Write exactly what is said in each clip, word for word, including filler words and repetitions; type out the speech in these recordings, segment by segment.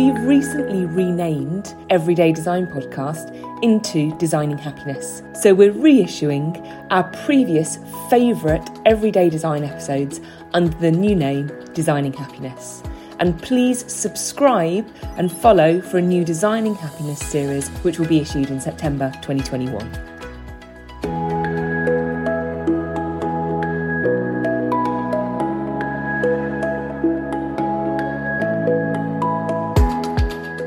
We've recently renamed Everyday Design Podcast into Designing Happiness. So we're reissuing our previous favourite Everyday Design episodes under the new name, Designing Happiness. And please subscribe and follow for a new Designing Happiness series, which will be issued in September twenty twenty-one.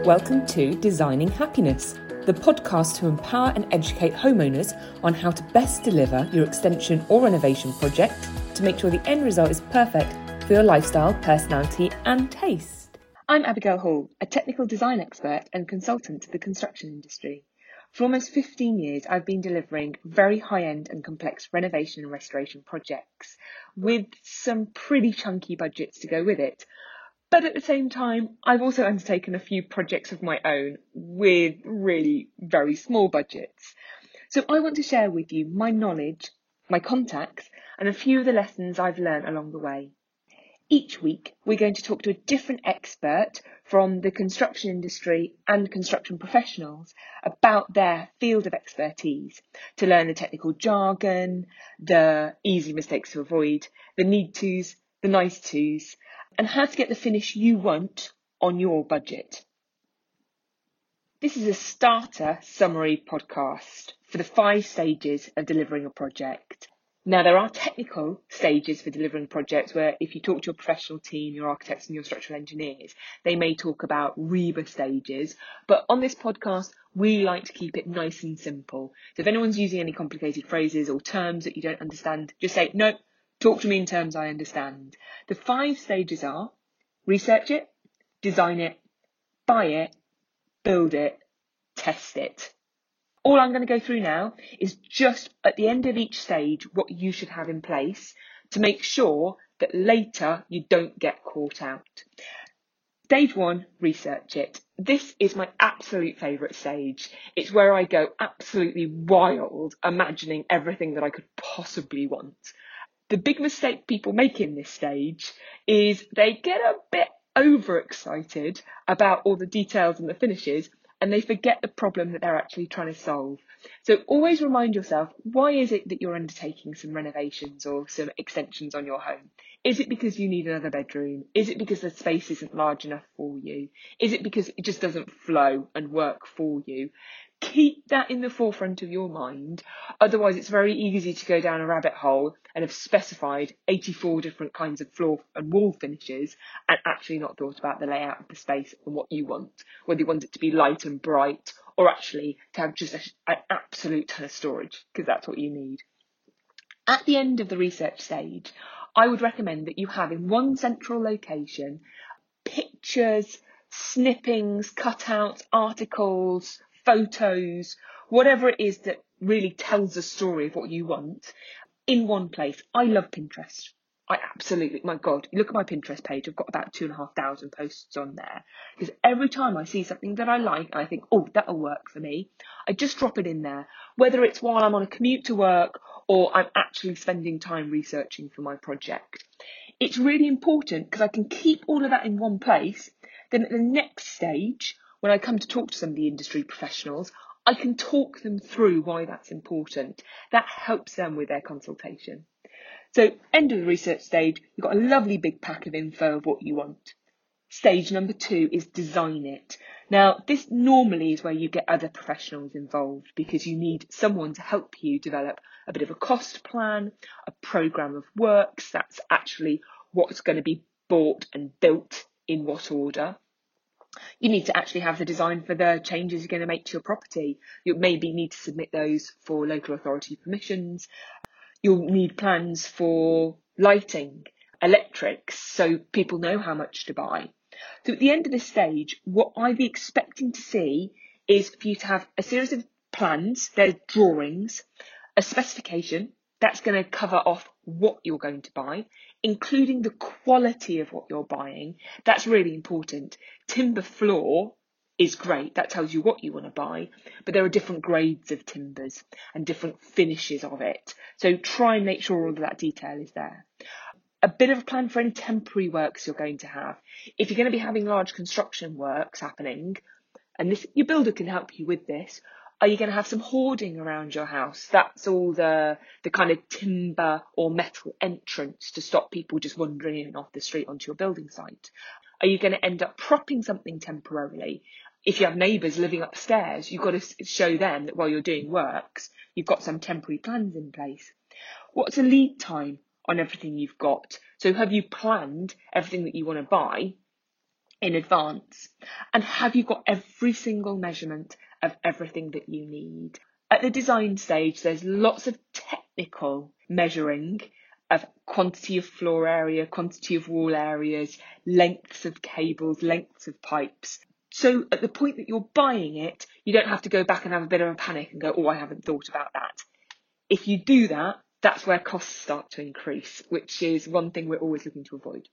Welcome to Designing Happiness, the podcast to empower and educate homeowners on how to best deliver your extension or renovation project to make sure the end result is perfect for your lifestyle, personality and taste. I'm Abigail Hall, a technical design expert and consultant to the construction industry. For almost fifteen years, I've been delivering very high-end and complex renovation and restoration projects with some pretty chunky budgets to go with it. But at the same time, I've also undertaken a few projects of my own with really very small budgets. So I want to share with you my knowledge, my contacts, and a few of the lessons I've learned along the way. Each week, we're going to talk to a different expert from the construction industry and construction professionals about their field of expertise, to learn the technical jargon, the easy mistakes to avoid, the need tos, the nice tos, and how to get the finish you want on your budget. This is a starter summary podcast for the five stages of delivering a project. Now, there are technical stages for delivering projects where if you talk to your professional team, your architects and your structural engineers, they may talk about REBA stages. But on this podcast, we like to keep it nice and simple. So if anyone's using any complicated phrases or terms that you don't understand, just say, no, talk to me in terms I understand. The five stages are research it, design it, buy it, build it, test it. All I'm going to go through now is just at the end of each stage what you should have in place to make sure that later you don't get caught out. Stage one, research it. This is my absolute favourite stage. It's where I go absolutely wild, imagining everything that I could possibly want. The big mistake people make in this stage is they get a bit overexcited about all the details and the finishes, and they forget the problem that they're actually trying to solve. So always remind yourself, why is it that you're undertaking some renovations or some extensions on your home? Is it because you need another bedroom? Is it because the space isn't large enough for you? Is it because it just doesn't flow and work for you? Keep that in the forefront of your mind. Otherwise, it's very easy to go down a rabbit hole and have specified eighty-four different kinds of floor and wall finishes and actually not thought about the layout of the space and what you want, whether you want it to be light and bright or actually to have just a, an absolute ton of storage, because that's what you need. At the end of the research stage, I would recommend that you have in one central location pictures, snippings, cutouts, articles, photos, whatever it is that really tells the story of what you want in one place. I love Pinterest. I absolutely, my God, look at my Pinterest page. I've got about two and a half thousand posts on there because every time I see something that I like, I think, oh, that'll work for me. I just drop it in there, whether it's while I'm on a commute to work or I'm actually spending time researching for my project. It's really important because I can keep all of that in one place. Then at the next stage, when I come to talk to some of the industry professionals, I can talk them through why that's important. That helps them with their consultation. So end of the research stage, you've got a lovely big pack of info of what you want. Stage number two is design it. Now, this normally is where you get other professionals involved because you need someone to help you develop a bit of a cost plan, a programme of works. That's actually what's going to be bought and built in what order. You need to actually have the design for the changes you're going to make to your property. You maybe need to submit those for local authority permissions. You'll need plans for lighting, electrics, so people know how much to buy. So at the end of this stage, what I'd be expecting to see is for you to have a series of plans, there's drawings, a specification that's going to cover off what you're going to buy, including the quality of what you're buying. That's really important. Timber floor is great. That tells you what you want to buy, but there are different grades of timbers and different finishes of it. So try and make sure all of that detail is there. a bit of a plan for any temporary works you're going to have. If you're going to be having large construction works happening, and this, your builder can help you with this, are you going to have some hoarding around your house? That's all the the kind of timber or metal entrance to stop people just wandering in off the street onto your building site. Are you going to end up propping something temporarily? If you have neighbours living upstairs, you've got to show them that while you're doing works, you've got some temporary plans in place. What's the lead time on everything you've got? So have you planned everything that you want to buy in advance? And have you got every single measurement of everything that you need? At the design stage, there's lots of technical measuring of quantity of floor area, quantity of wall areas, lengths of cables, lengths of pipes. So at the point that you're buying it, you don't have to go back and have a bit of a panic and go, oh, I haven't thought about that. If you do that, that's where costs start to increase, which is one thing we're always looking to avoid.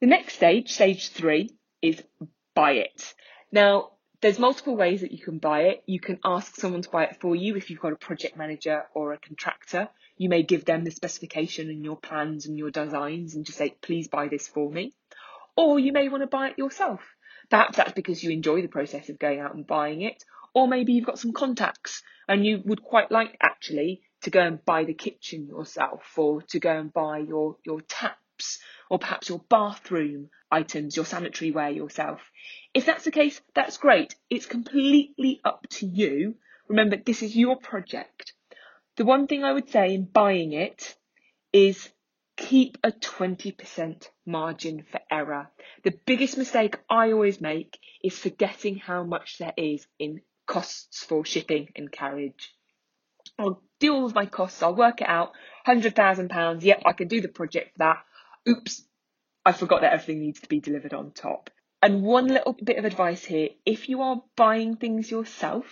The next stage, stage three, is buy it. Now, there's multiple ways that you can buy it. You can ask someone to buy it for you if you've got a project manager or a contractor. You may give them the specification and your plans and your designs and just say, please buy this for me. Or you may want to buy it yourself. Perhaps that's because you enjoy the process of going out and buying it. Or maybe you've got some contacts and you would quite like actually to go and buy the kitchen yourself, or to go and buy your, your taps, or perhaps your bathroom items, your sanitary ware yourself. If that's the case, that's great. It's completely up to you. Remember, this is your project. The one thing I would say in buying it is keep a twenty percent margin for error. The biggest mistake I always make is forgetting how much there is in costs for shipping and carriage. I'll do all of my costs, I'll work it out, one hundred thousand pounds, yep, I can do the project for that. Oops, I forgot that everything needs to be delivered on top. And one little bit of advice here, if you are buying things yourself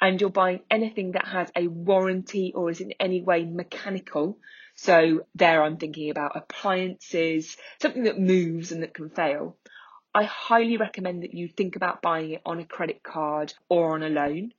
and you're buying anything that has a warranty or is in any way mechanical, so there I'm thinking about appliances, something that moves and that can fail, I highly recommend that you think about buying it on a credit card or on a loan.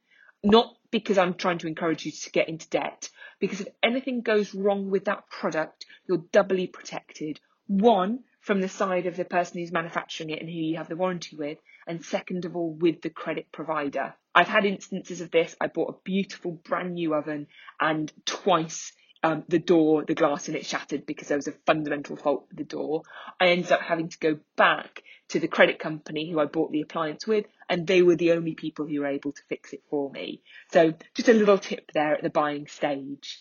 Not because I'm trying to encourage you to get into debt, because if anything goes wrong with that product, you're doubly protected. One, from the side of the person who's manufacturing it and who you have the warranty with, and second of all, with the credit provider. I've had instances of this. I bought a beautiful brand new oven and twice um, the door, the glass in it shattered because there was a fundamental fault with the door. I ended up having to go back to the credit company who I bought the appliance with, and they were the only people who were able to fix it for me. So just a little tip there at the buying stage.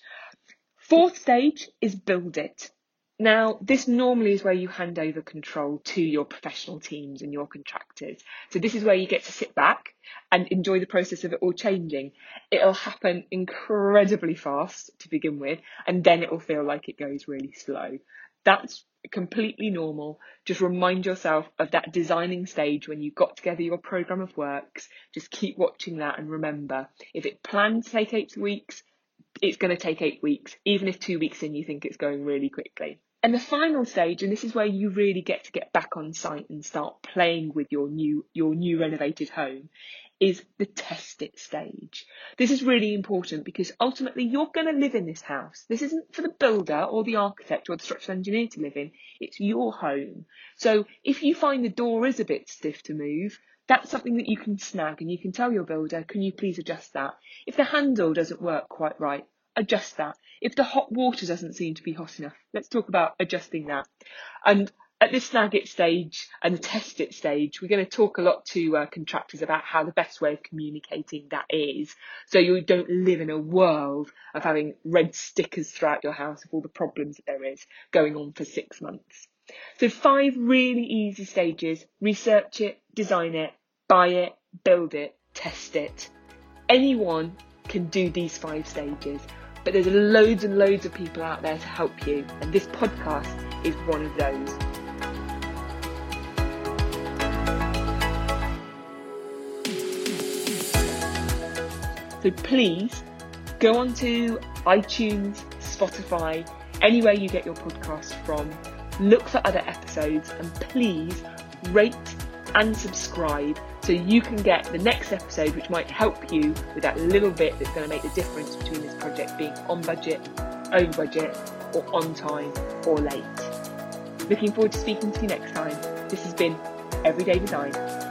Fourth stage is build it. Now, this normally is where you hand over control to your professional teams and your contractors. So this is where you get to sit back and enjoy the process of it all changing. It'll happen incredibly fast to begin with, and then it'll feel like it goes really slow. That's completely normal. Just remind yourself of that designing stage when you got together your programme of works. Just keep watching that and remember, if it planned to take eight weeks, it's going to take eight weeks, even if two weeks in you think it's going really quickly. And the final stage, and this is where you really get to get back on site and start playing with your new your new renovated home, is the test it stage. This is really important because ultimately you're going to live in this house. This isn't for the builder or the architect or the structural engineer to live in. It's your home. So if you find the door is a bit stiff to move, that's something that you can snag and you can tell your builder, can you please adjust that? If the handle doesn't work quite right, adjust that. If the hot water doesn't seem to be hot enough, let's talk about adjusting that. And at this snag it stage and the test it stage, we're going to talk a lot to uh, contractors about how the best way of communicating that is, so you don't live in a world of having red stickers throughout your house of all the problems that there is going on for six months. So five really easy stages: research it, design it, buy it, build it, test it. Anyone can do these five stages, but there's loads and loads of people out there to help you, and this podcast is one of those. So please go onto iTunes, Spotify, anywhere you get your podcast from. Look for other episodes and please rate and subscribe so you can get the next episode, which might help you with that little bit that's going to make the difference between this project being on budget, over budget, or on time, or late. Looking forward to speaking to you next time. This has been Everyday Design.